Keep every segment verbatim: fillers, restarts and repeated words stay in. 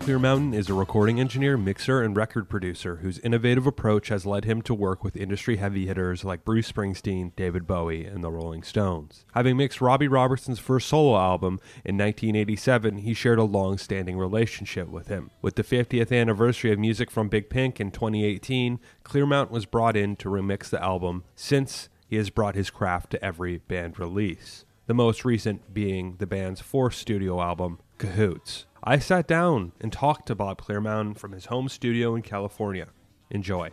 Clearmountain is a recording engineer, mixer, and record producer whose innovative approach has led him to work with industry heavy hitters like Bruce Springsteen, David Bowie, and the Rolling Stones. Having mixed Robbie Robertson's first solo album in nineteen eighty-seven, he shared a long-standing relationship with him. With the fiftieth anniversary of Music from Big Pink in twenty eighteen, Clearmountain was brought in to remix the album. Since, he has brought his craft to every band release, the most recent being the band's fourth studio album, Cahoots. I sat down and talked to Bob Clearmountain from his home studio in California. Enjoy.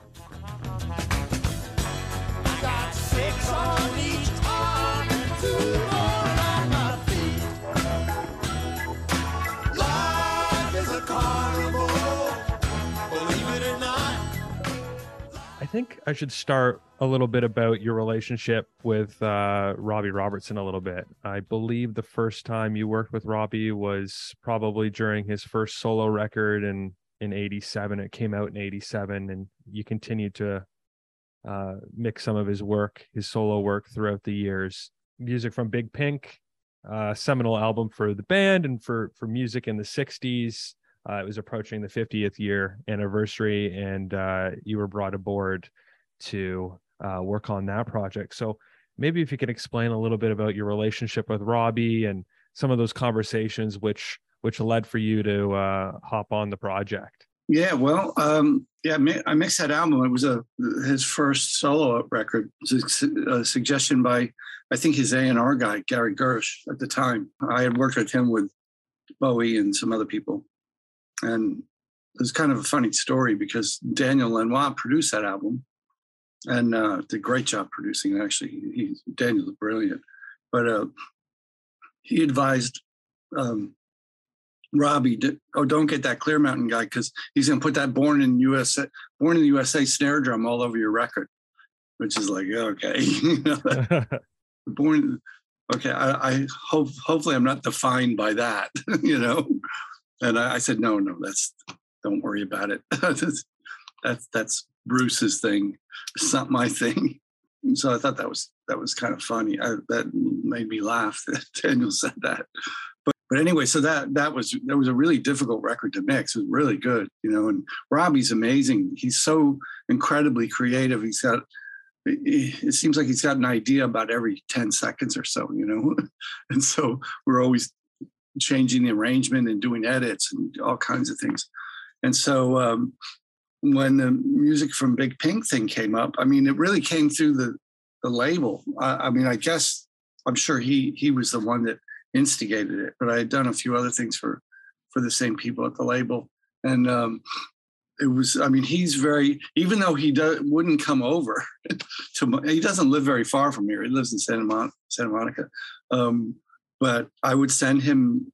Got six on each arm, two more on my feet. Life is a carnival, believe it or not. I think I should start a little bit about your relationship with uh, Robbie Robertson a little bit. I believe the first time you worked with Robbie was probably during his first solo record in, in eighty-seven. It came out in eighty-seven, and you continued to uh, mix some of his work, his solo work throughout the years. Music from Big Pink, uh, seminal album for the band and for, for music in the sixties. Uh, it was approaching the fiftieth year anniversary, and uh, you were brought aboard to Uh, work on that project. So maybe if you can explain a little bit about your relationship with Robbie and some of those conversations which which led for you to uh, hop on the project. Yeah, well, um, yeah, I mixed that album. It was a his first solo record, a suggestion by, I think, his A and R guy, Gary Gersh, at the time. I had worked with him with Bowie and some other people. And it was kind of a funny story because Daniel Lanois produced that album. And uh, did a great job producing, actually. He, he, Daniel's brilliant. But uh, he advised um, Robbie, oh, don't get that Clearmountain guy because he's going to put that Born in U S A, Born in the U S A snare drum all over your record, which is like, okay. You know, Born, okay, I, I hope, hopefully I'm not defined by that, you know. And I, I said, no, no, that's, don't worry about it. that's, that's, that's Bruce's thing. It's not my thing. And so I thought that was that was kind of funny. I, that made me laugh that Daniel said that. But but anyway, so that that was that was a really difficult record to mix. It was really good, you know. And Robbie's amazing. He's so incredibly creative. He's got. It seems like he's got an idea about every ten seconds or so, you know. And so we're always changing the arrangement and doing edits and all kinds of things. And so. Um, When the Music from Big Pink thing came up, I mean, it really came through the, the label. I, I mean, I guess I'm sure he he was the one that instigated it, but I had done a few other things for for the same people at the label. And um, it was, I mean, he's very, even though he do, wouldn't come over, to he doesn't live very far from here. He lives in Santa, Mon- Santa Monica. Um, but I would send him,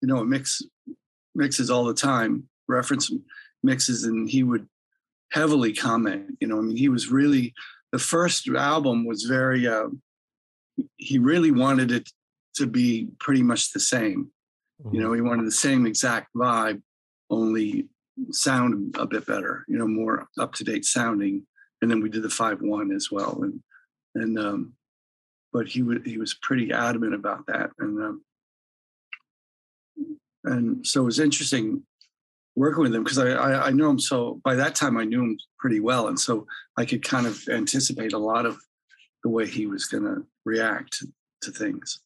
you know, mix mixes all the time, reference him. Mixes, and he would heavily comment, you know, I mean, he was really, the first album was very, uh, he really wanted it to be pretty much the same, mm-hmm. you know, he wanted the same exact vibe, only sound a bit better, you know, more up-to-date sounding. And then we did the five one as well. And, and, um, but he would, he was pretty adamant about that. And, um, and so it was interesting working with him because I, I I know him, so by that time I knew him pretty well, and so I could kind of anticipate a lot of the way he was going to react to, to things.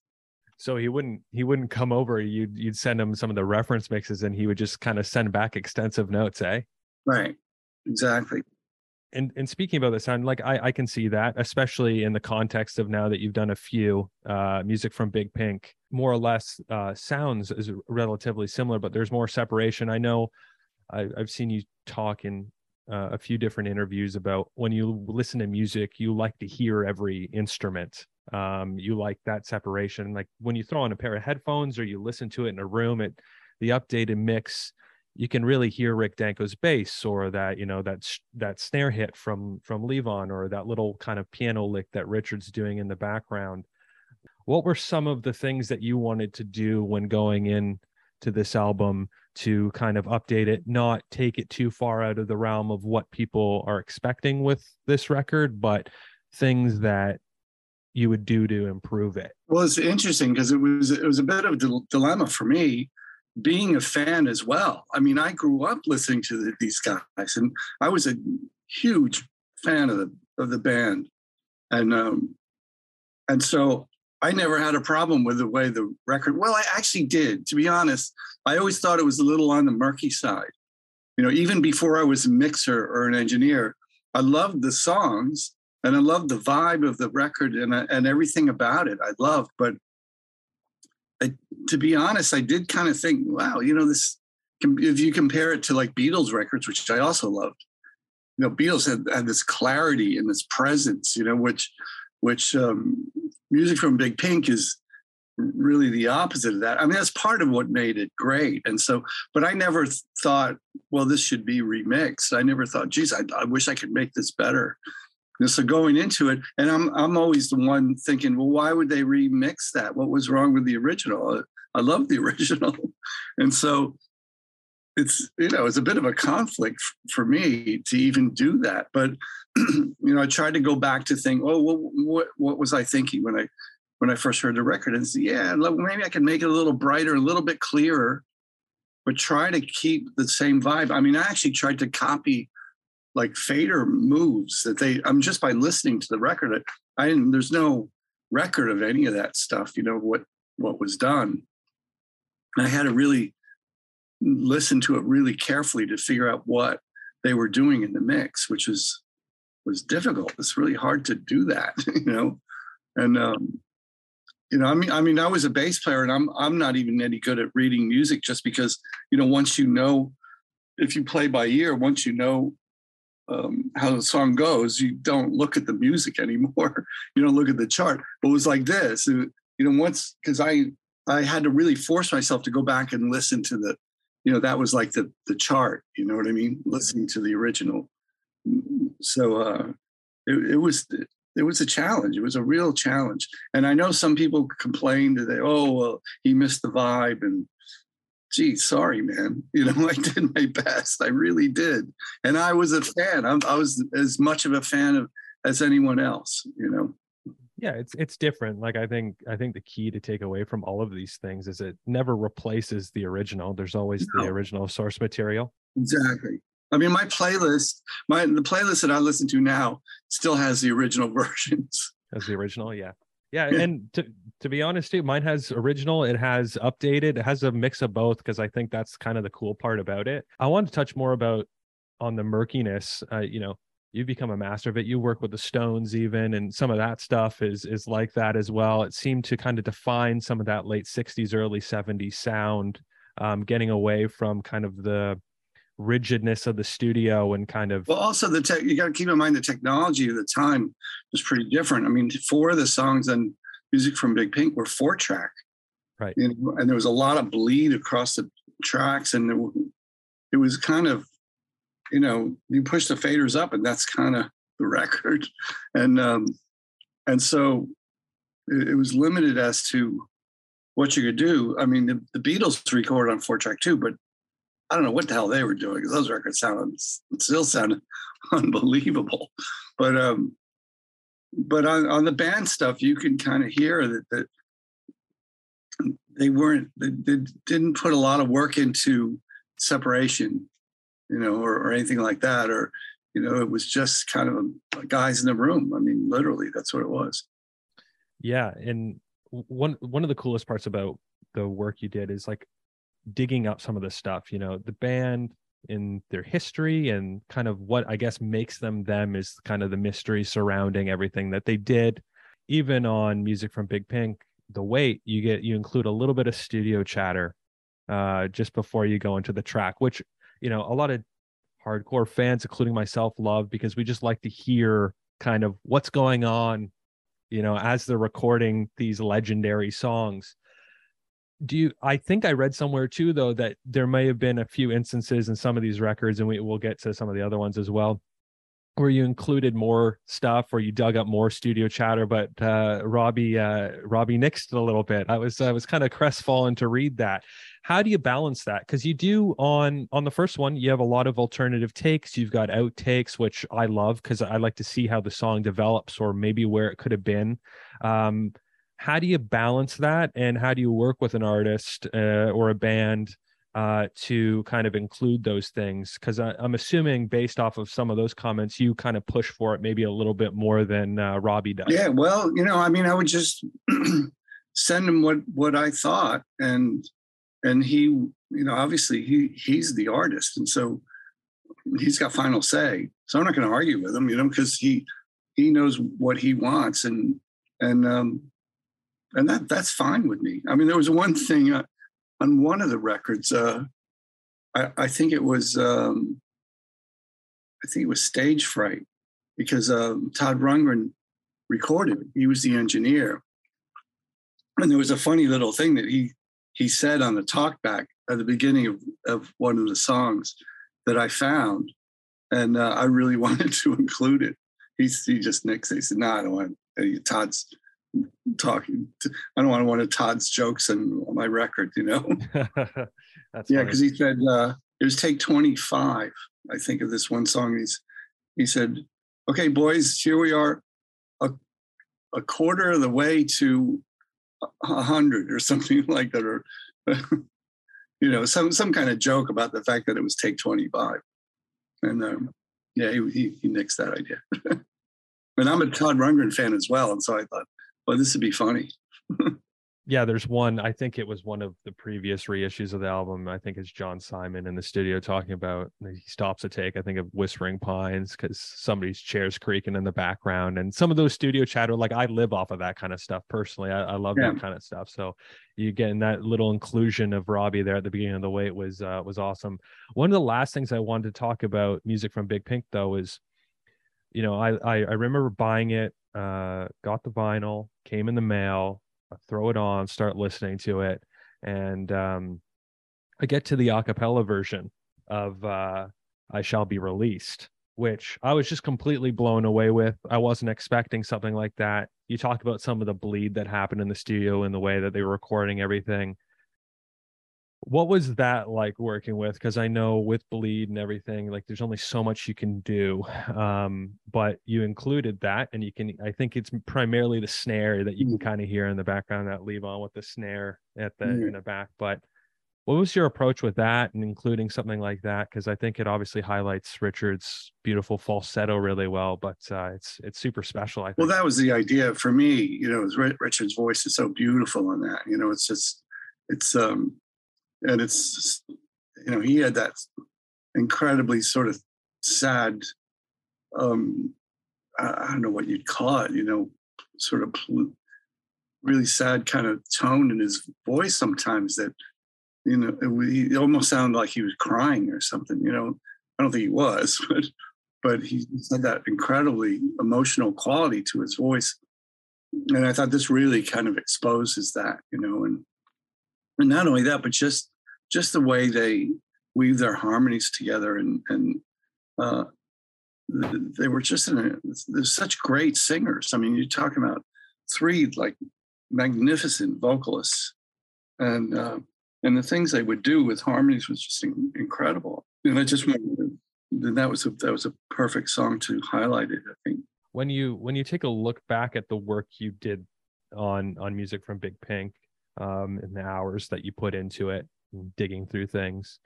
So he wouldn't he wouldn't come over. You'd you'd send him some of the reference mixes, and he would just kind of send back extensive notes, eh? Right, exactly. And and speaking about the sound, like I I can see that, especially in the context of now that you've done a few uh, Music from Big Pink. More or less uh, sounds is relatively similar, but there's more separation. I know I, I've seen you talk in uh, a few different interviews about when you listen to music, you like to hear every instrument. Um, you like that separation. Like when you throw on a pair of headphones or you listen to it in a room, it the updated mix, you can really hear Rick Danko's bass or that, you know, that, that snare hit from, from Levon or that little kind of piano lick that Richard's doing in the background. What were some of the things that you wanted to do when going in to this album to kind of update it, not take it too far out of the realm of what people are expecting with this record, but things that you would do to improve it? Well, it's interesting because it was, it was a bit of a dilemma for me being a fan as well. I mean, I grew up listening to the, these guys, and I was a huge fan of the of the band, and um, and so I never had a problem with the way the record. Well, I actually did, to be honest. I always thought it was a little on the murky side, you know. Even before I was a mixer or an engineer, I loved the songs and I loved the vibe of the record and I, and everything about it. I loved, but I, to be honest, I did kind of think, wow, you know, this, if you compare it to like Beatles records, which I also loved, you know, Beatles had, had this clarity and this presence, you know, which, which um, Music from Big Pink is really the opposite of that. I mean, that's part of what made it great. And so, but I never thought, well, this should be remixed. I never thought, geez, I, I wish I could make this better. And so going into it, and I'm I'm always the one thinking, well, why would they remix that? What was wrong with the original? I, I love the original. And so it's, you know, it's a bit of a conflict f- for me to even do that. But, you know, I tried to go back to think, oh, well, what what was I thinking when I when I first heard the record? And said, yeah, maybe I can make it a little brighter, a little bit clearer, but try to keep the same vibe. I mean, I actually tried to copy like fader moves that they, I'm just by listening to the record, I, I didn't, there's no record of any of that stuff, you know, what, what was done. I had to really listen to it really carefully to figure out what they were doing in the mix, which is, was difficult. It's really hard to do that, you know? And, um, you know, I mean, I mean, I was a bass player and I'm, I'm not even any good at reading music just because, you know, once you know, if you play by ear, once you know, Um, how the song goes, you don't look at the music anymore. You don't look at the chart. But it was like this, it, you know, once, because I I had to really force myself to go back and listen to the, you know, that was like the the chart, you know what I mean? Listening to the original. So uh, it, it was it was a challenge. It was a real challenge. And I know some people complained that, oh, well, he missed the vibe and, gee, sorry, man. You know, I did my best. I really did. And I was a fan. I'm, I was as much of a fan of as anyone else, you know? Yeah, it's it's different. Like, I think I think the key to take away from all of these things is it never replaces the original. There's always no. The original source material. Exactly. I mean, my playlist, my the playlist that I listen to now still has the original versions. Has the original, yeah. Yeah, and to to be honest, too, mine has original, it has updated, it has a mix of both, because I think that's kind of the cool part about it. I want to touch more about on the murkiness. Uh, you know, you become a master of it. You work with the Stones even, and some of that stuff is is like that as well. It seemed to kind of define some of that late sixties, early seventies sound, um, getting away from kind of the rigidness of the studio and kind of, well, also the tech, you got to keep in mind the technology of the time was pretty different. I mean, four of the songs on Music from Big Pink were four track, right? You know, and there was a lot of bleed across the tracks, and it, it was kind of, you know, you push the faders up and that's kind of the record, and um and so it, it was limited as to what you could do. I mean, the, the Beatles recorded on four track too, but I don't know what the hell they were doing, because those records sounded, still sounded unbelievable. But um, but on, on the band stuff, you can kind of hear that, that they weren't, they, they didn't put a lot of work into separation, you know, or, or anything like that. Or, you know, it was just kind of a guys in the room. I mean, literally, that's what it was. Yeah. And one one of the coolest parts about the work you did is like, digging up some of this stuff, you know, the band in their history and kind of what I guess makes them them is kind of the mystery surrounding everything that they did. Even on Music from Big Pink, The Weight, you get you include a little bit of studio chatter uh, just before you go into the track, which, you know, a lot of hardcore fans, including myself, love, because we just like to hear kind of what's going on, you know, as they're recording these legendary songs. Do you, I think I read somewhere too, though, that there may have been a few instances in some of these records, and we will get to some of the other ones as well, where you included more stuff or you dug up more studio chatter, but uh, Robbie, uh, Robbie nixed it a little bit. I was, I was kind of crestfallen to read that. How do you balance that? Cause you do on, on the first one, you have a lot of alternative takes. You've got outtakes, which I love, cause I like to see how the song develops or maybe where it could have been. Um, How do you balance that, and how do you work with an artist uh, or a band uh, to kind of include those things? Because I'm assuming based off of some of those comments, you kind of push for it maybe a little bit more than uh, Robbie does. Yeah, well, you know, I mean, I would just send him what what I thought, and and he, you know, obviously he he's the artist, and so he's got final say. So I'm not going to argue with him, you know, because he he knows what he wants, and and um and that that's fine with me. I mean, there was one thing uh, on one of the records. Uh, I, I think it was um, I think it was Stage Fright, because uh, Todd Rundgren recorded. He was the engineer, and there was a funny little thing that he he said on the talkback at the beginning of of one of the songs that I found, and uh, I really wanted to include it. He, he just nixed it. He said, no, I don't want any Todd's talking. To, I don't want one of Todd's jokes on my record, you know? That's yeah, because he said, uh, it was take twenty-five, I think, of this one song. He's, he said, okay, boys, here we are a, a quarter of the way to a hundred or something like that, or, you know, some some kind of joke about the fact that it was take twenty-five. And um, yeah, he, he he nixed that idea. But I'm a Todd Rundgren fan as well, and so I thought, well, this would be funny. Yeah, there's one. I think it was one of the previous reissues of the album. I think it's John Simon in the studio talking about he stops a take, I think, of Whispering Pines because somebody's chair's creaking in the background, and some of those studio chatter. Like, I live off of that kind of stuff personally. I, I love yeah. that kind of stuff. So you getting that little inclusion of Robbie there at the beginning of The Weight was uh, was awesome. One of the last things I wanted to talk about Music from Big Pink though is, you know, I I, I remember buying it, uh, got the vinyl, came in the mail. I throw it on, start listening to it, and um, I get to the a cappella version of uh, I Shall Be Released, which I was just completely blown away with. I wasn't expecting something like that. You talked about some of the bleed that happened in the studio and the way that they were recording everything. What was that like working with? Because I know with bleed and everything, like there's only so much you can do, um, but you included that, and you can, I think it's primarily the snare that you can kind of hear in the background, that Levon with the snare at the yeah. in the back. But what was your approach with that and including something like that? Because I think it obviously highlights Richard's beautiful falsetto really well, but uh, it's it's super special, I think. Well, that was the idea for me. You know, Richard's voice is so beautiful on that. You know, it's just, it's, um, and it's, just, you know, he had that incredibly sort of sad, um, I don't know what you'd call it, you know, sort of really sad kind of tone in his voice sometimes that, you know, it, he almost sounded like he was crying or something, you know. I don't think he was, but, but he had that incredibly emotional quality to his voice. And I thought this really kind of exposes that, you know, and, And not only that, but just just the way they weave their harmonies together, and and uh, they were just in a, they're such great singers. I mean, you're talking about three like magnificent vocalists, and uh, and the things they would do with harmonies was just incredible. And I just wanted, that was a, that was a perfect song to highlight it, I think. When you when you take a look back at the work you did on on Music from Big Pink, um in the hours that you put into it, digging through things,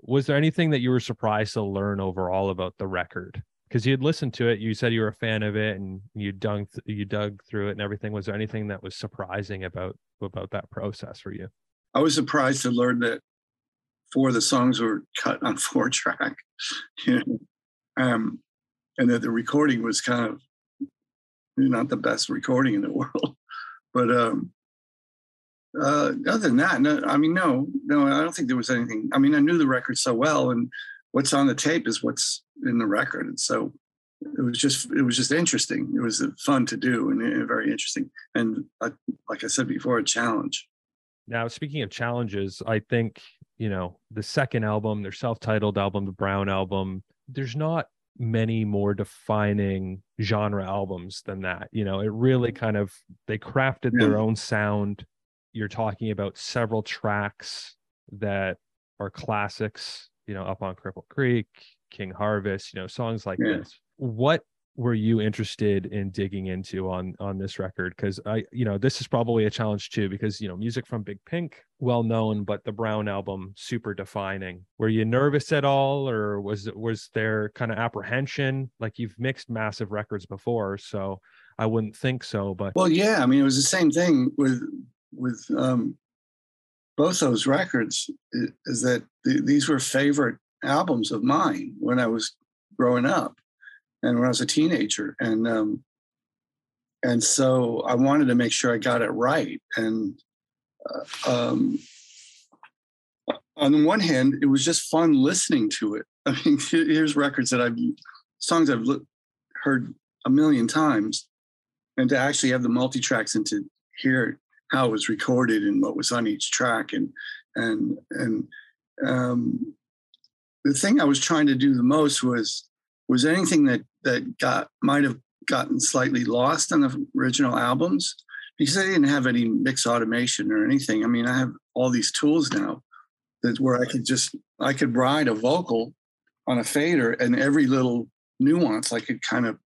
was there anything that you were surprised to learn overall about the record? Because you had listened to it, you said you were a fan of it, and you dug th- you dug through it and everything. Was there anything that was surprising about about that process for you? I was surprised to learn that four of the songs were cut on four track, you know? Um and that the recording was kind of not the best recording in the world, but um Uh, other than that, no, I mean, no, no, I don't think there was anything. I mean, I knew the record so well, and what's on the tape is what's in the record. And so it was just, it was just interesting. It was fun to do, and, and very interesting. And I, like I said before, a challenge. Now, speaking of challenges, I think, you know, the second album, their self-titled album, the Brown album, there's not many more defining genre albums than that. You know, it really kind of, they crafted yeah. their own sound. You're talking about several tracks that are classics, you know, Up on Cripple Creek, King Harvest, you know, songs like yeah. this. What were you interested in digging into on on this record? Because I, you know, this is probably a challenge too, because, you know, Music from Big Pink, well known, but the Brown album, super defining. Were you nervous at all, or was was there kind of apprehension? Like, you've mixed massive records before, so I wouldn't think so. But well, yeah, I mean, it was the same thing with with um, both those records. Is that th- these were favorite albums of mine when I was growing up. And when I was a teenager, and um, and so I wanted to make sure I got it right. And uh, um, on the one hand, it was just fun listening to it. I mean, here's records that I've, songs I've li- heard a million times, and to actually have the multi-tracks and to hear how it was recorded and what was on each track, and and and um, the thing I was trying to do the most was was anything that that got might have gotten slightly lost on the original albums, because I didn't have any mix automation or anything. I mean, I have all these tools now that where I could just I could ride a vocal on a fader, and every little nuance I could kind of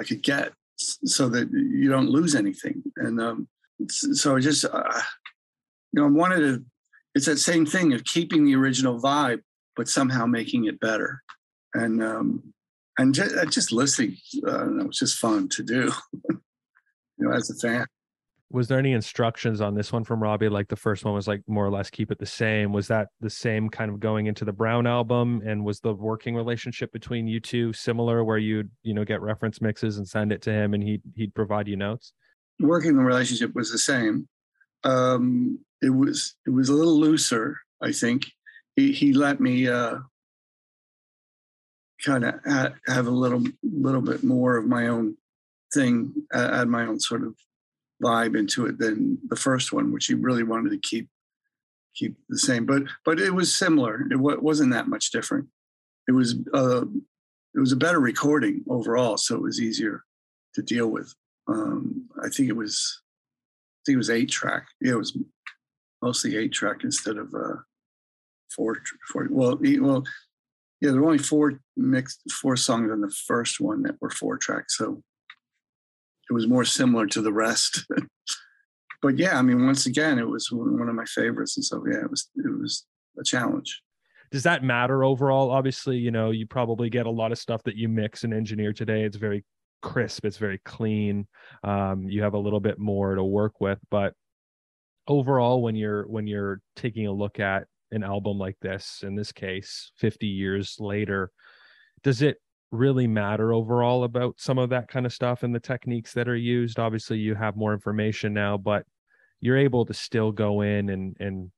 I could get, so that you don't lose anything. And um, so I just uh, you know I wanted to. It's that same thing of keeping the original vibe, but somehow making it better. And um, and just, just listening, uh, it was just fun to do, you know, as a fan. Was there any instructions on this one from Robbie? Like, the first one was like more or less keep it the same. Was that the same kind of going into the Brown album? And was the working relationship between you two similar, where you'd, you know, get reference mixes and send it to him, and he'd, he'd provide you notes? Working relationship was the same. Um, it was it was a little looser, I think. He, he let me... Uh, kind of have a little little bit more of my own thing, add my own sort of vibe into it than the first one, which he really wanted to keep keep the same. But but it was similar. It wasn't that much different. It was uh, it was a better recording overall, so it was easier to deal with. Um, I think it was I think it was eight track. Yeah, it was mostly eight track instead of uh, four four. Well, well. Yeah, there were only four mixed four songs on the first one that were four tracks, so it was more similar to the rest. But yeah, I mean, once again, it was one of my favorites, and so yeah, it was it was a challenge. Does that matter overall? Obviously, you know, you probably get a lot of stuff that you mix and engineer today. It's very crisp, it's very clean. Um, you have a little bit more to work with, but overall, when you're when you're taking a look at an album like this, in this case, fifty years later, does it really matter overall about some of that kind of stuff and the techniques that are used? Obviously, you have more information now, but you're able to still go in and and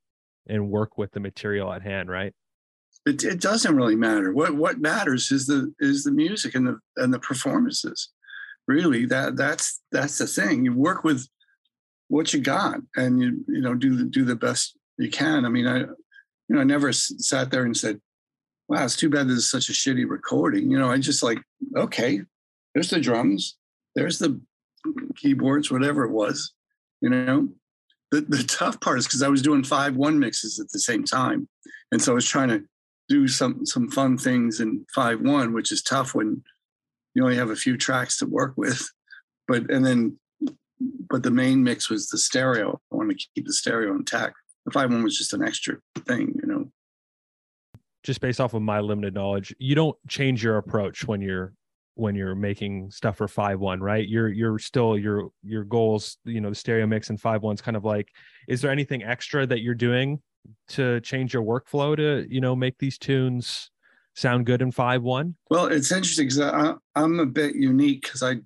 and work with the material at hand, right? It, it doesn't really matter. What what matters is the is the music and the and the performances. Really, that that's that's the thing. You work with what you got, and you you know do the, do the best you can. I mean, I. You know, I never sat there and said, wow, it's too bad this is such a shitty recording. You know, I just like, okay, there's the drums, there's the keyboards, whatever it was, you know. The the tough part is because I was doing five one mixes at the same time. And so I was trying to do some some fun things in five one, which is tough when you only have a few tracks to work with. But and then but the main mix was the stereo. I wanted to keep the stereo intact. The five one was just an extra thing, you know. Just based off of my limited knowledge, you don't change your approach when you're when you're making stuff for five one, right? You're you're still your your goals, you know, the stereo mix and five one's kind of like, is there anything extra that you're doing to change your workflow to, you know, make these tunes sound good in five one? Well, it's interesting because I, I'm a bit unique because I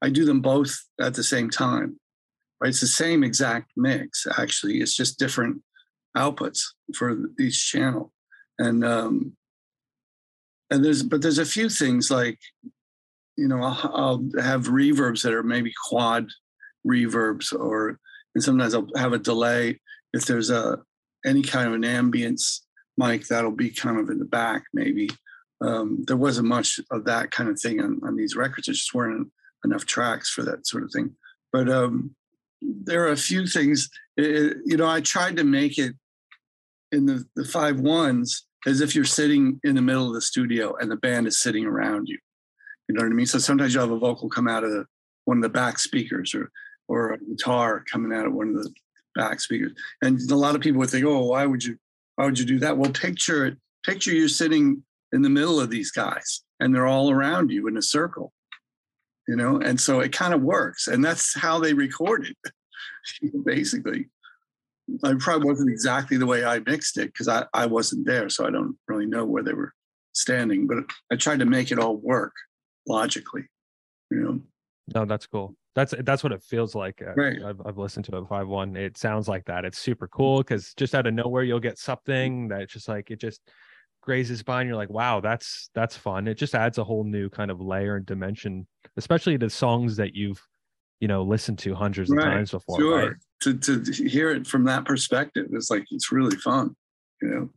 I do them both at the same time. Right? It's the same exact mix, actually. It's just different outputs for each channel, and um, and there's but there's a few things like, you know, I'll, I'll have reverbs that are maybe quad reverbs, or and sometimes I'll have a delay if there's a any kind of an ambience mic that'll be kind of in the back maybe. Um, there wasn't much of that kind of thing on, on these records. There just weren't enough tracks for that sort of thing, but. Um, There are a few things, it, you know, I tried to make it in the, the five ones as if you're sitting in the middle of the studio and the band is sitting around you. You know what I mean? So sometimes you'll have a vocal come out of the, one of the back speakers, or or a guitar coming out of one of the back speakers. And a lot of people would think, oh, why would you why would you do that? Well, picture it. Picture you sitting in the middle of these guys, and they're all around you in a circle, you know? And so it kind of works. And that's how they recorded, basically. I probably wasn't exactly the way I mixed it, because I, I wasn't there, so I don't really know where they were standing. But I tried to make it all work logically, you know? No, that's cool. That's that's what it feels like. Uh, right. I've, I've listened to it five one. It sounds like that. It's super cool, because just out of nowhere, you'll get something that's just like, it just grazes by and you're like, wow, that's that's fun. It just adds a whole new kind of layer and dimension, especially to songs that you've, you know, listened to hundreds right. of times before. Sure. Right? To to hear it from that perspective, it's like, it's really fun, you know?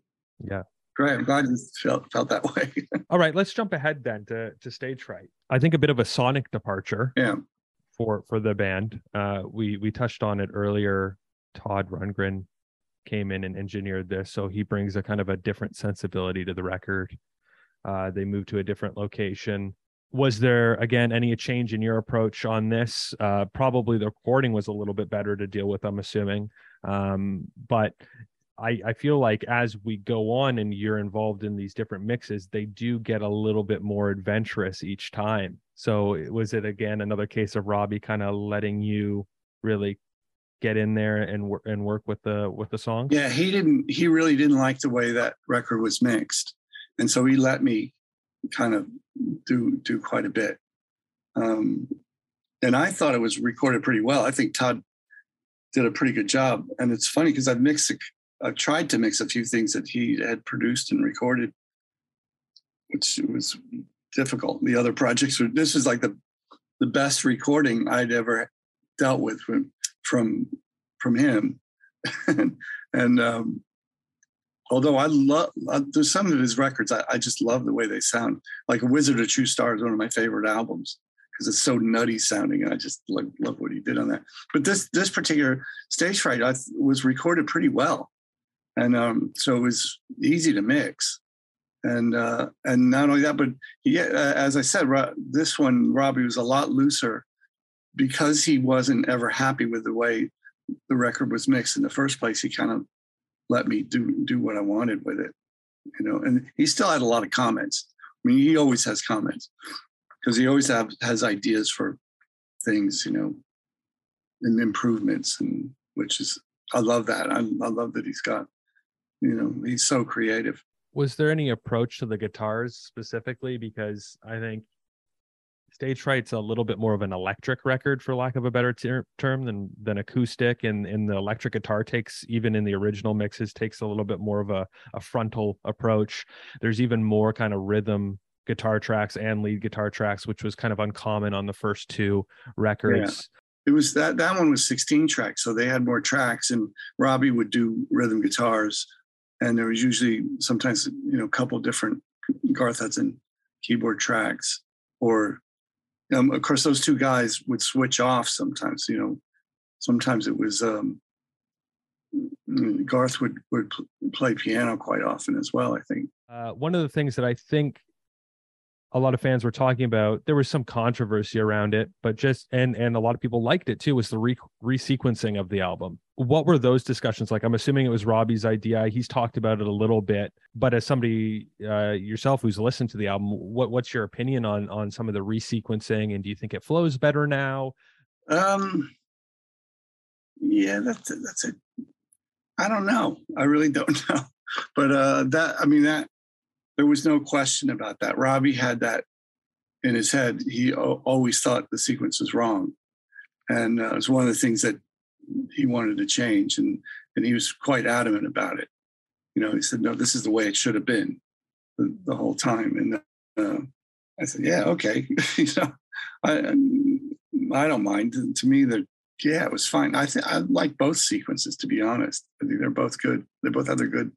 Yeah. Great. I'm glad you felt, felt that way. All right. Let's jump ahead then to, to Stage Fright. I think a bit of a sonic departure yeah. for, for the band. Uh, we, we touched on it earlier. Todd Rundgren came in and engineered this. So he brings a kind of a different sensibility to the record. Uh, they moved to a different location. Was there, again, any change in your approach on this? Uh, probably the recording was a little bit better to deal with, I'm assuming. Um, but I, I feel like as we go on and you're involved in these different mixes, they do get a little bit more adventurous each time. So was it, again, another case of Robbie kind of letting you really get in there and, and work with the, with the song? Yeah, he didn't, he really didn't like the way that record was mixed. And so he let me kind of do do quite a bit. Um, and I thought it was recorded pretty well. I think Todd did a pretty good job. And it's funny, because I've mixed, I've tried to mix a few things that he had produced and recorded, which was difficult. The other projects were, this is like the the best recording I'd ever dealt with from from, from him. And um although I love, there's some of his records, I, I just love the way they sound. Like A Wizard of a True Star is one of my favorite albums, because it's so nutty sounding, and I just love, love what he did on that. But this this particular Stage Fright I, was recorded pretty well, and um, so it was easy to mix. And uh, and not only that, but yeah, as I said, Rob, this one Robbie was a lot looser, because he wasn't ever happy with the way the record was mixed in the first place. He kind of let me do do what I wanted with it, you know. And he still had a lot of comments. I mean, he always has comments, because he always have, has ideas for things, you know, and improvements, and which is, I love that. I, I love that he's got, you know, he's so creative. Was there any approach to the guitars specifically? Because I think Stage Fright's a little bit more of an electric record, for lack of a better ter- term, than than acoustic, and, and the electric guitar takes, even in the original mixes, takes a little bit more of a, a frontal approach. There's even more kind of rhythm guitar tracks and lead guitar tracks, which was kind of uncommon on the first two records. Yeah. It was that that one was sixteen tracks, so they had more tracks, and Robbie would do rhythm guitars, and there was usually sometimes, you know, a couple different Garth Hudson keyboard tracks, or Um, of course, those two guys would switch off sometimes, you know. Sometimes it was, um, Garth would, would play piano quite often as well, I think. Uh, one of the things that I think a lot of fans were talking about, there was some controversy around it, but just, and and a lot of people liked it too, was the re- resequencing of the album. What were those discussions like? I'm assuming it was Robbie's idea. He's talked about it a little bit, but as somebody uh, yourself who's listened to the album, what what's your opinion on on some of the resequencing, and do you think it flows better now? Um, yeah, that's that's it. I don't know. I really don't know. But uh, that, I mean, that, there was no question about that. Robbie had that in his head. He o- always thought the sequence was wrong. And uh, it was one of the things that he wanted to change. And, and he was quite adamant about it. You know, he said, no, this is the way it should have been the, the whole time. And uh, I said, yeah, okay. You know, I, I don't mind. To me, that yeah, it was fine. I, th- I like both sequences, to be honest. I think they're both good. They both have their good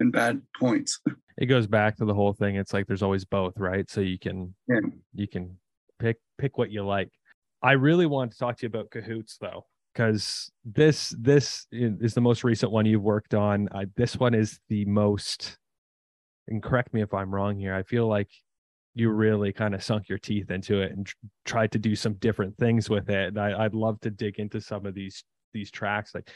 and bad points. It goes back to the whole thing. It's like there's always both, right? So you can yeah. you can pick pick what you like. I really want to talk to you about Cahoots, though, because this this is the most recent one you've worked on. I, this one is the most, and correct me if I'm wrong here, I feel like you really kind of sunk your teeth into it and tr- tried to do some different things with it. And I, I'd love to dig into some of these, these tracks. Like,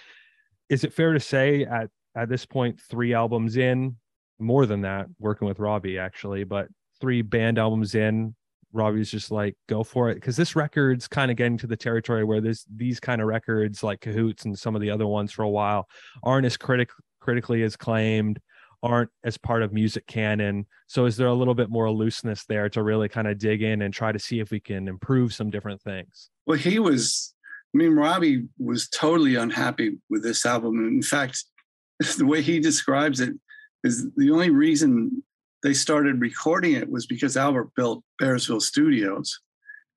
is it fair to say at, at this point, three albums in, more than that, working with Robbie actually, but three Band albums in, Robbie's just like, go for it? Because this record's kind of getting to the territory where this, these kind of records like Cahoots and some of the other ones for a while aren't as critic critically acclaimed, aren't as part of music canon. So is there a little bit more looseness there to really kind of dig in and try to see if we can improve some different things? Well, he was, I mean, Robbie was totally unhappy with this album. In fact, the way he describes it is the only reason they started recording it was because Albert built Bearsville Studios,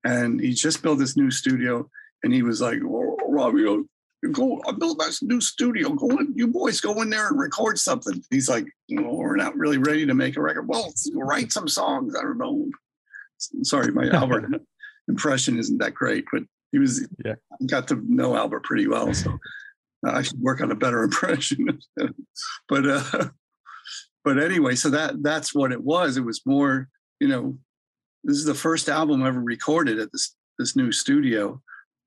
and he just built this new studio, and he was like, oh, Robbie, oh, go, I built this new studio. Go in, you boys go in there and record something. He's like, no, we're not really ready to make a record. Well, write some songs. I don't know. Sorry, my Albert impression isn't that great, but he was, yeah. Got to know Albert pretty well, so I should work on a better impression. But, uh, But anyway, so that that's what it was. It was more, you know, this is the first album ever recorded at this this new studio,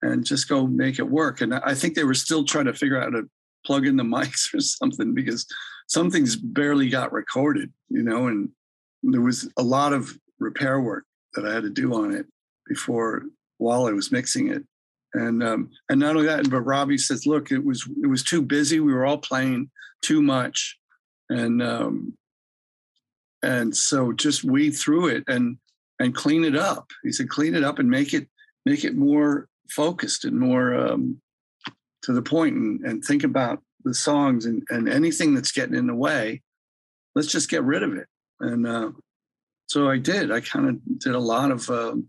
and just go make it work. And I think they were still trying to figure out how to plug in the mics or something, because some things barely got recorded, you know, and there was a lot of repair work that I had to do on it before, while I was mixing it. And um, and not only that, but Robbie says, look, it was it was too busy. We were all playing too much. And um, and so just weed through it and and clean it up. He said, clean it up and make it make it more focused and more um, to the point, and, and think about the songs, and, and anything that's getting in the way, let's just get rid of it. And uh, so I did. I kind of did a lot of um,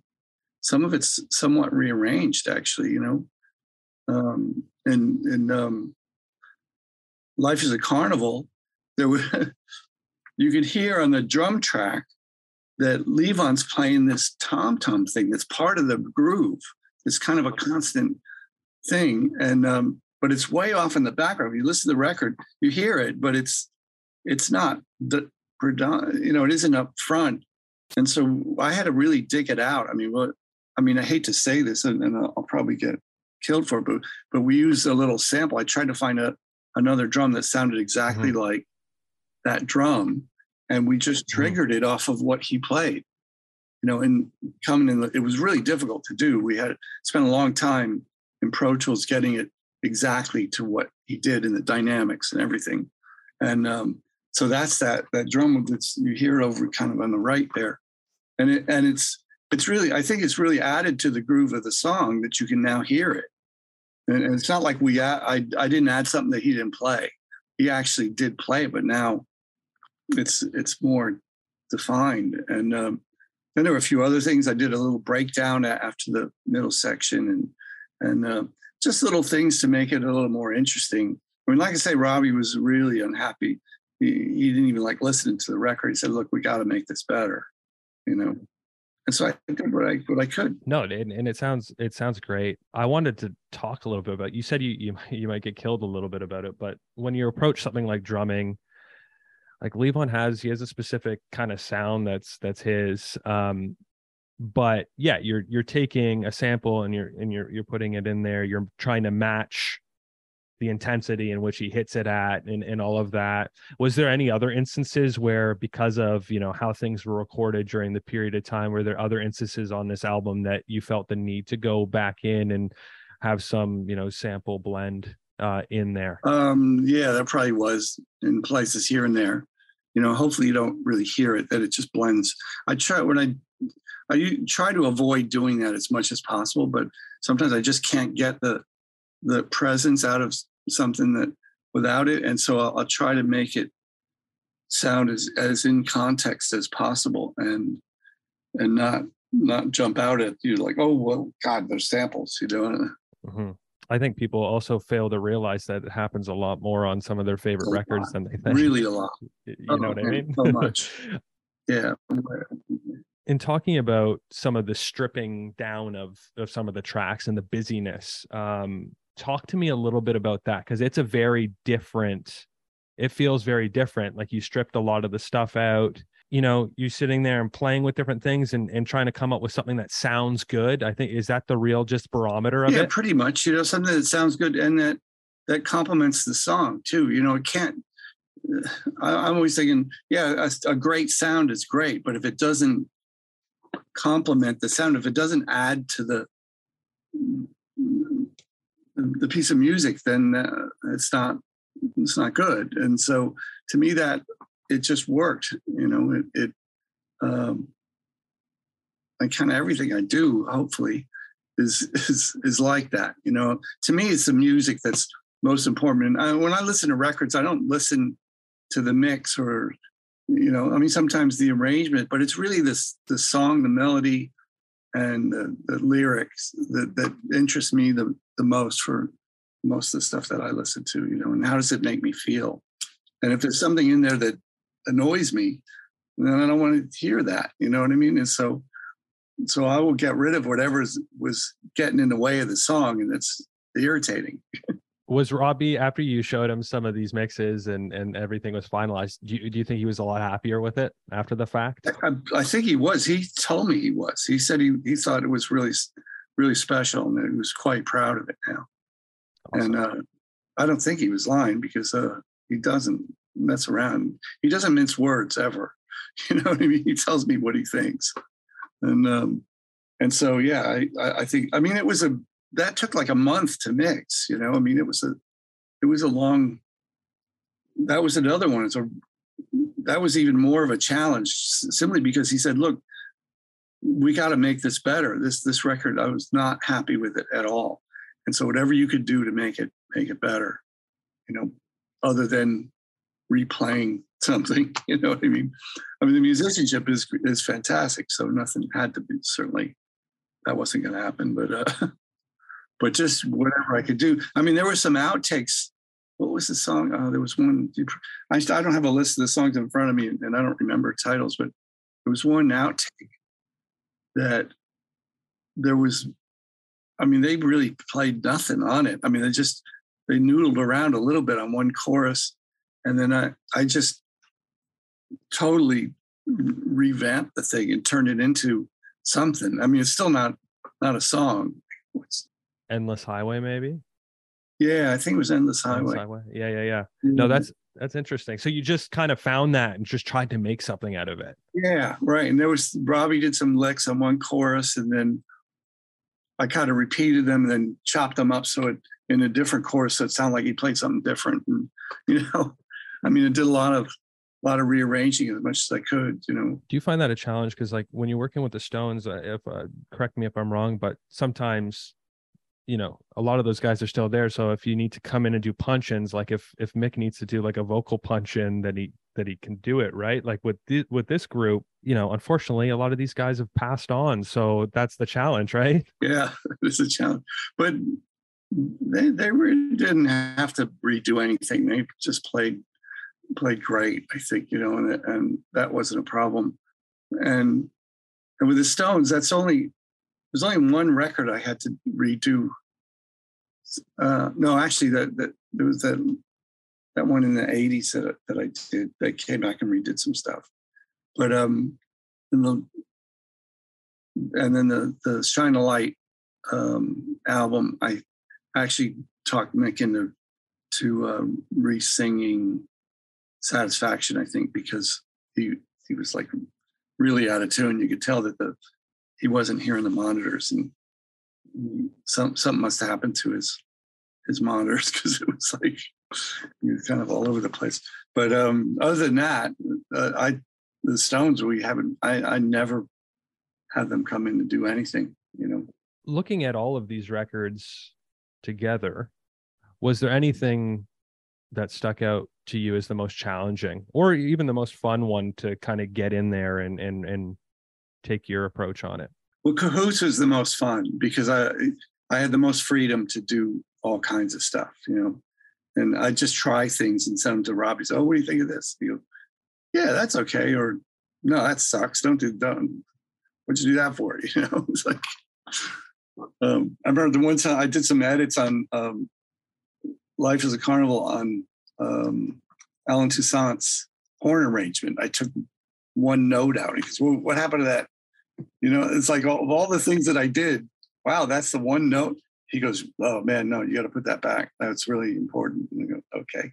some of it's somewhat rearranged, actually, you know, um, and and um, Life is a Carnival. There was, you could hear on the drum track that Levon's playing this tom-tom thing that's part of the groove. It's kind of a constant thing, and um, but it's way off in the background. If you listen to the record, you hear it, but it's it's not the predominant. You know, it isn't up front, and so I had to really dig it out. I mean, what? I mean, I hate to say this, and, and I'll probably get killed for it, but but we used a little sample. I tried to find a another drum that sounded exactly mm-hmm. like that drum, and we just triggered it off of what he played, you know, and coming in, it was really difficult to do. We had spent a long time in Pro Tools getting it exactly to what he did in the dynamics and everything. And um, so that's that, that drum that's you hear over kind of on the right there. And it, and it's, it's really, I think it's really added to the groove of the song that you can now hear it. And, and it's not like we, I, I didn't add something that he didn't play. He actually did play, but now it's it's more defined. And then um, there were a few other things. I did a little breakdown after the middle section, and and uh, just little things to make it a little more interesting. I mean, like I say, Robbie was really unhappy. He, he didn't even like listening to the record. He said, "Look, we got to make this better," you know. And so I did what I what I could. No, and, and it sounds it sounds great. I wanted to talk a little bit about. You said you you you might get killed a little bit about it, but when you approach something like drumming, like Levon has, he has a specific kind of sound that's that's his. Um, but yeah, you're you're taking a sample and you're and you're you're putting it in there. You're trying to match the intensity in which he hits it at, and, and all of that. Was there any other instances where, because of, you know, how things were recorded during the period of time, were there other instances on this album that you felt the need to go back in and have some, you know, sample blend uh, in there? Um, yeah, that probably was in places here and there. You know, hopefully you don't really hear it, that it just blends. I try when I, I try to avoid doing that as much as possible, but sometimes I just can't get the, the presence out of something that without it. And so I'll, I'll try to make it sound as, as in context as possible, and, and not, not jump out at you like, oh, well, God, there's samples, you know? Mm-hmm. I think people also fail to realize that it happens a lot more on some of their favorite records lot. than they think. Really a lot. You oh, know what man, I mean? So much. Yeah. In talking about some of the stripping down of, of some of the tracks and the busyness, um, talk to me a little bit about that, because it's a very different, it feels very different. Like you stripped a lot of the stuff out. you know, you sitting there and playing with different things and, and trying to come up with something that sounds good. I think, is that the real just barometer of yeah, it? Yeah, pretty much, you know, something that sounds good and that, that complements the song too. You know, it can't, I, I'm always thinking, yeah, a, a great sound is great, but if it doesn't complement the sound, if it doesn't add to the, the piece of music, then uh, it's not, it's not good. And so to me that, it just worked, you know, it, it um, like kind of everything I do, hopefully is, is, is like that. You know, to me, it's the music that's most important. And I, when I listen to records, I don't listen to the mix or, you know, I mean, sometimes the arrangement, but it's really this, the song, the melody and the, the lyrics that, that interest me the, the most for most of the stuff that I listen to, you know, and how does it make me feel? And if there's something in there that annoys me, then I don't want to hear that. You know what I mean? And so, so I will get rid of whatever was getting in the way of the song, and it's irritating. Was Robbie, after you showed him some of these mixes and, and everything was finalized, do you, do you think he was a lot happier with it after the fact? I, I think he was. He told me he was. He said he he thought it was really, really special, and he was quite proud of it now. Awesome. And uh, I don't think he was lying, because uh, he doesn't mess around. He doesn't mince words ever. You know what I mean? He tells me what he thinks. And, um, and so, yeah, I, I think, I mean, it was a, that took like a month to mix, you know, I mean, it was a, it was a long, that was another one. It's a, that was even more of a challenge simply because he said, look, we got to make this better. This, this record, I was not happy with it at all. And so whatever you could do to make it, make it better, you know, other than replaying something, you know what I mean? I mean, the musicianship is is fantastic, so nothing had to be, certainly that wasn't going to happen, but uh, but just whatever I could do. I mean, there were some outtakes. What was the song? Oh, there was one. I, I don't have a list of the songs in front of me, and I don't remember titles, but there was one outtake that there was, I mean, they really played nothing on it. I mean, they just, they noodled around a little bit on one chorus, and then I, I just totally revamped the thing and turned it into something. I mean, it's still not not a song. It's, Endless Highway, maybe? Yeah, I think it was Endless Highway. Endless Highway. Yeah, yeah, yeah. No, that's that's interesting. So you just kind of found that and just tried to make something out of it. Yeah, right. And there was, Robbie did some licks on one chorus, and then I kind of repeated them and then chopped them up so it, in a different chorus, so it sounded like he played something different. And, you know, I mean, it did a lot of, a lot of rearranging as much as I could, you know. Do you find that a challenge? Because like when you're working with the Stones, if uh, correct me if I'm wrong, but sometimes, you know, a lot of those guys are still there. So if you need to come in and do punch-ins, like if, if Mick needs to do like a vocal punch-in, then he, that he can do it, right? Like with th- with this group, you know, unfortunately, a lot of these guys have passed on. So that's the challenge, right? Yeah, it's a challenge. But they they really didn't have to redo anything. They just played played great, I think, you know, and, and that wasn't a problem. And and with the Stones, that's only, there's only one record I had to redo. Uh, no, actually, that that there was that that one in the eighties that that I did. They came back and redid some stuff, but um, and the and then the the Shine a Light um album, I actually talked Mick into to uh, re-singing Satisfaction, I think, because he he was like really out of tune. You could tell that the he wasn't hearing the monitors, and some something must have happened to his his monitors, because it was like he was kind of all over the place. But um, other than that, uh, I the Stones we haven't. I I never had them come in to do anything. You know, looking at all of these records together, was there anything that stuck out to you as the most challenging, or even the most fun one to kind of get in there and and and take your approach on it? Well, Cahoots was the most fun because I I had the most freedom to do all kinds of stuff, you know, and I just try things and send them to Robbie. So, oh, what do you think of this? You go, yeah, that's okay, or no, that sucks. Don't do that. What'd you do that for? You know, it's like. Um, I remember the one time I did some edits on um, Life is a Carnival on um, Alan Toussaint's horn arrangement. I took one note out. Because well, what happened to that? You know, it's like all, of all the things that I did, wow, that's the one note. He goes, oh man, no, you got to put that back. That's really important. And I go, okay.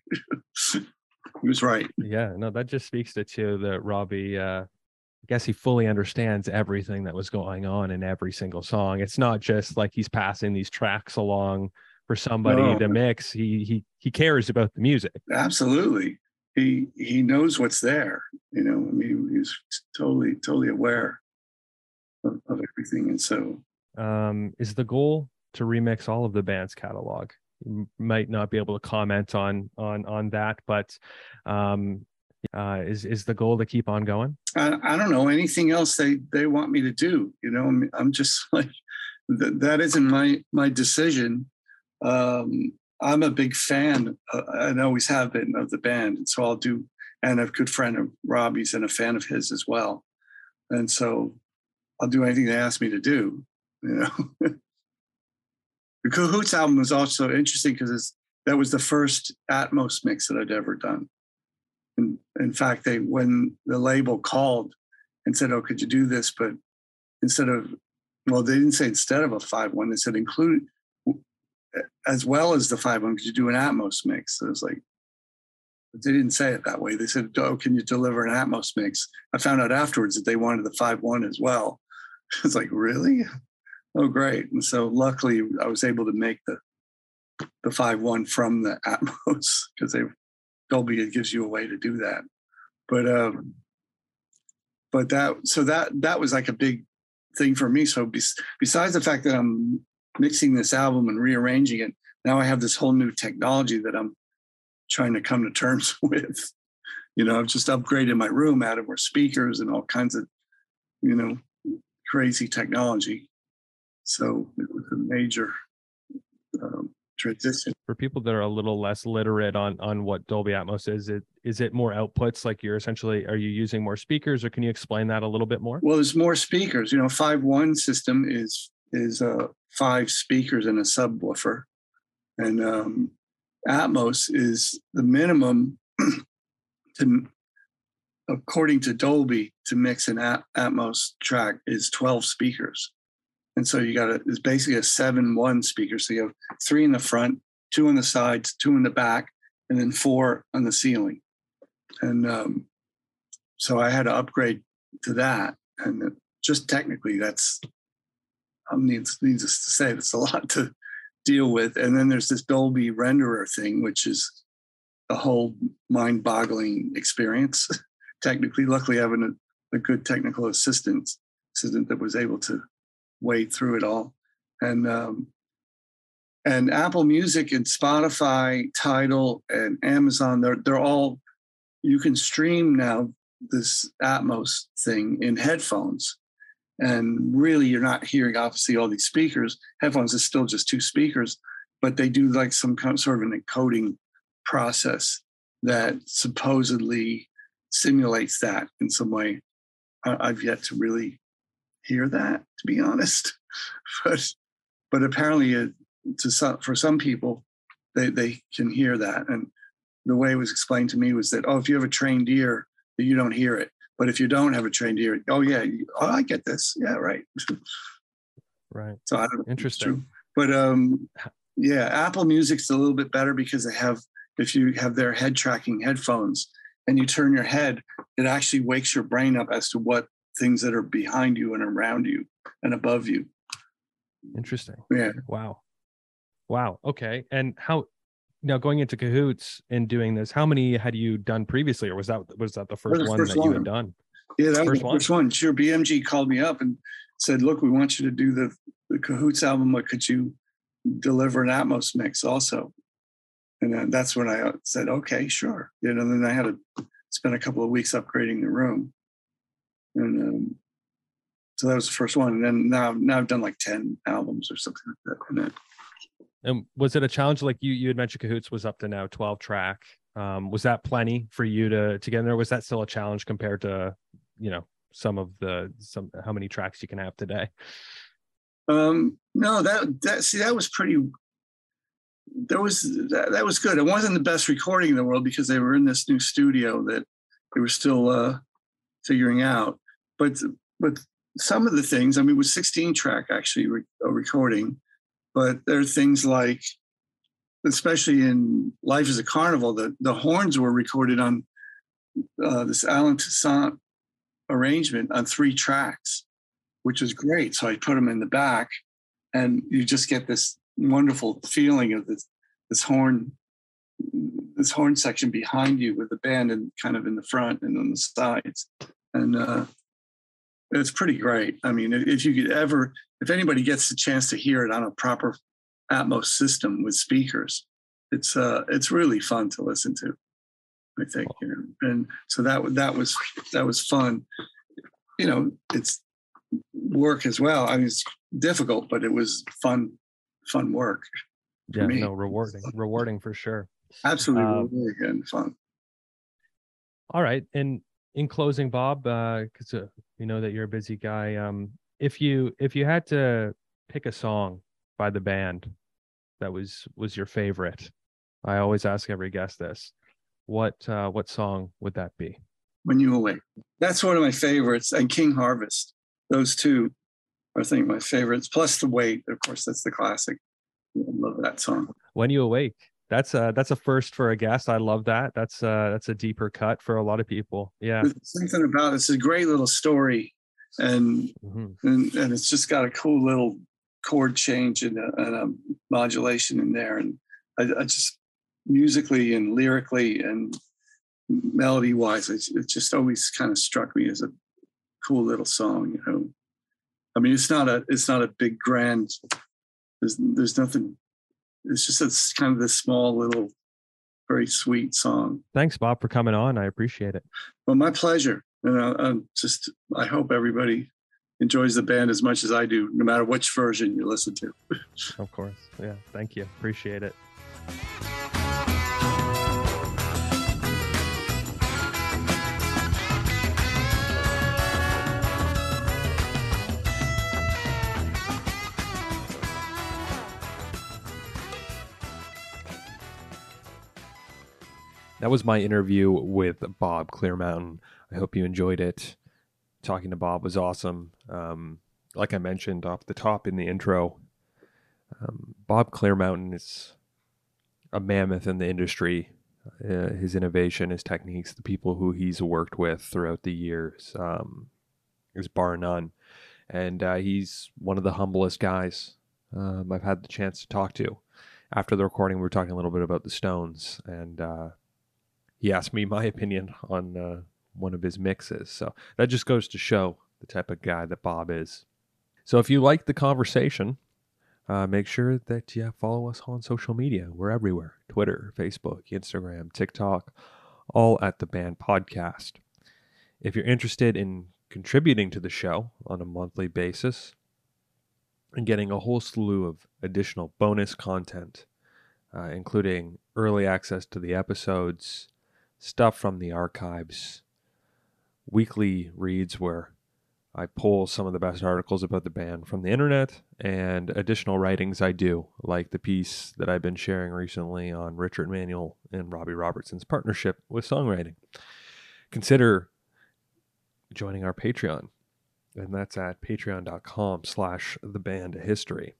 He was right. Yeah, no, that just speaks to too that Robbie, uh, I guess he fully understands everything that was going on in every single song. It's not just like he's passing these tracks along for somebody no. to mix. He he he cares about the music. Absolutely. He he knows what's there. You know, I mean, he's totally, totally aware of, of everything. And so um, is the goal to remix all of the band's catalog? You might not be able to comment on on on that, but um uh is is the goal to keep on going? I, I don't know anything else they they want me to do. You know, I'm, I'm just like th- that isn't my my decision. Um, I'm a big fan uh, and always have been of the band, and so I'll do. And a good friend of Robbie's and a fan of his as well, and so I'll do anything they ask me to do. You know. The Cahoots album was also interesting because that was the first Atmos mix that I'd ever done. And in fact, they when the label called and said, oh, could you do this? But instead of, well, they didn't say instead of a five one, they said include, as well as the five one, could you do an Atmos mix? So it was like, they didn't say it that way. They said, oh, can you deliver an Atmos mix? I found out afterwards that they wanted the five one as well. I was like, really? Oh, great. And so luckily I was able to make the the five one from the Atmos because they Dolby it gives you a way to do that. But um, but that so that that was like a big thing for me. So be, besides the fact that I'm mixing this album and rearranging it, now I have this whole new technology that I'm trying to come to terms with. You know, I've just upgraded my room, added more speakers and all kinds of, you know, crazy technology. So it was a major um, transition. For people that are a little less literate on on what Dolby Atmos is, it is it more outputs? Like you're essentially, are you using more speakers, or can you explain that a little bit more? Well, there's more speakers. You know, five one system is is uh, five speakers and a subwoofer, and um, Atmos is the minimum to, according to Dolby, to mix an At- Atmos track is twelve speakers. And so you got a, it's basically a seven one speaker. So you have three in the front, two on the sides, two in the back, and then four on the ceiling. And um, so I had to upgrade to that. And just technically, that's, I mean, needless to say, that's a lot to deal with. And then there's this Dolby renderer thing, which is a whole mind-boggling experience. Technically, luckily, I have an, a good technical assistant, assistant that was able to wade through it all. And um, and Apple Music and Spotify, Tidal, and Amazon, they're they're all, you can stream now this Atmos thing in headphones. And really you're not hearing obviously all these speakers. Headphones is still just two speakers, but they do like some kind of sort of an encoding process that supposedly simulates that in some way. I, I've yet to really hear that, to be honest, but but apparently it, to some, for some people they they can hear that. And the way it was explained to me was that, oh, if you have a trained ear, you don't hear it, but if you don't have a trained ear, oh yeah, you, oh, I get this, yeah, right. Right. So I don't know. Interesting. But um yeah, Apple Music's a little bit better because they have, if you have their head tracking headphones and you turn your head, it actually wakes your brain up as to what things that are behind you and around you and above you. Interesting. Yeah. Wow. Wow. Okay. And how, now going into Cahoots and doing this, how many had you done previously, or was that was that the first, that the first one first that one. You had done? Yeah, that first was the first one. one. Sure. B M G called me up and said, "Look, we want you to do the, the Cahoots album. But could you deliver an Atmos mix also?" And then that's when I said, "Okay, sure." You know, and then I had to spend a couple of weeks upgrading the room. And um, so that was the first one. And then now, now I've done like ten albums or something like that. And, and was it a challenge? Like you, you had mentioned Cahoots was up to now twelve track. Um, was that plenty for you to, to get in there? Was that still a challenge compared to, you know, some of the, some, how many tracks you can have today? Um, no, that, that, see, that was pretty, there was, that, that was good. It wasn't the best recording in the world because they were in this new studio that they were still, uh, figuring out. But but some of the things, I mean, it was sixteen track actually re- recording, but there are things like, especially in Life is a Carnival, the, the horns were recorded on uh, this Alan Toussaint arrangement on three tracks, which is great. So I put them in the back and you just get this wonderful feeling of this this horn this horn section behind you with the band and kind of in the front and on the sides. And uh, it's pretty great. I mean, if you could ever, if anybody gets the chance to hear it on a proper Atmos system with speakers, it's uh, it's really fun to listen to, I think. You know? And so that that was that was fun. You know, it's work as well. I mean, it's difficult, but it was fun, fun work. Yeah, no, rewarding, rewarding for sure. Absolutely um, rewarding and fun. All right, and in closing, Bob, because uh, uh, we know that you're a busy guy, um, if you if you had to pick a song by the band that was was your favorite, I always ask every guest this: what uh, what song would that be? When You Awake. That's one of my favorites, and King Harvest. Those two are, I think, my favorites. Plus The Weight, of course, that's the classic. I love that song. When You Awake. That's a, that's a first for a guest. I love that. That's a, that's a deeper cut for a lot of people. Yeah. There's something about it. It's a great little story. And, mm-hmm. and and it's just got a cool little chord change and a, and a modulation in there. And I, I just, musically and lyrically and melody-wise, it, it just always kind of struck me as a cool little song, you know. I mean, it's not a, it's not a big grand, there's, there's nothing, it's just, it's kind of this small little, very sweet song. Thanks, Bob, for coming on. I appreciate it. Well, my pleasure. And I, I'm just, I hope everybody enjoys the band as much as I do, no matter which version you listen to. Of course. Yeah. Thank you. Appreciate it. That was my interview with Bob Clearmountain. I hope you enjoyed it. Talking to Bob was awesome. Um, like I mentioned off the top in the intro, um, Bob Clearmountain is a mammoth in the industry. Uh, his innovation, his techniques, the people who he's worked with throughout the years um, is bar none. And uh, he's one of the humblest guys um, I've had the chance to talk to. After the recording, we were talking a little bit about the Stones, and uh, he asked me my opinion on uh, one of his mixes. So that just goes to show the type of guy that Bob is. So if you like the conversation, uh, make sure that you follow us on social media. We're everywhere. Twitter, Facebook, Instagram, TikTok, all at The Band Podcast. If you're interested in contributing to the show on a monthly basis and getting a whole slew of additional bonus content, uh, including early access to the episodes, stuff from the archives, weekly reads where I pull some of the best articles about the band from the internet, and additional writings I do, like the piece that I've been sharing recently on Richard Manuel and Robbie Robertson's partnership with songwriting. Consider joining our Patreon, and that's at patreon.com slash thebandhistory.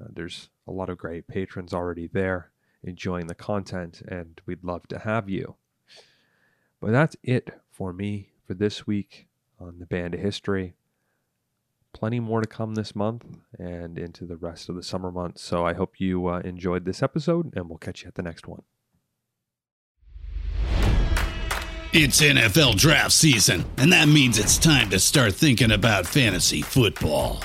Uh, there's a lot of great patrons already there enjoying the content, and we'd love to have you. But that's it for me for this week on The Band of History. Plenty more to come this month and into the rest of the summer months. So I hope you uh, enjoyed this episode, and we'll catch you at the next one. It's N F L draft season, and that means it's time to start thinking about fantasy football.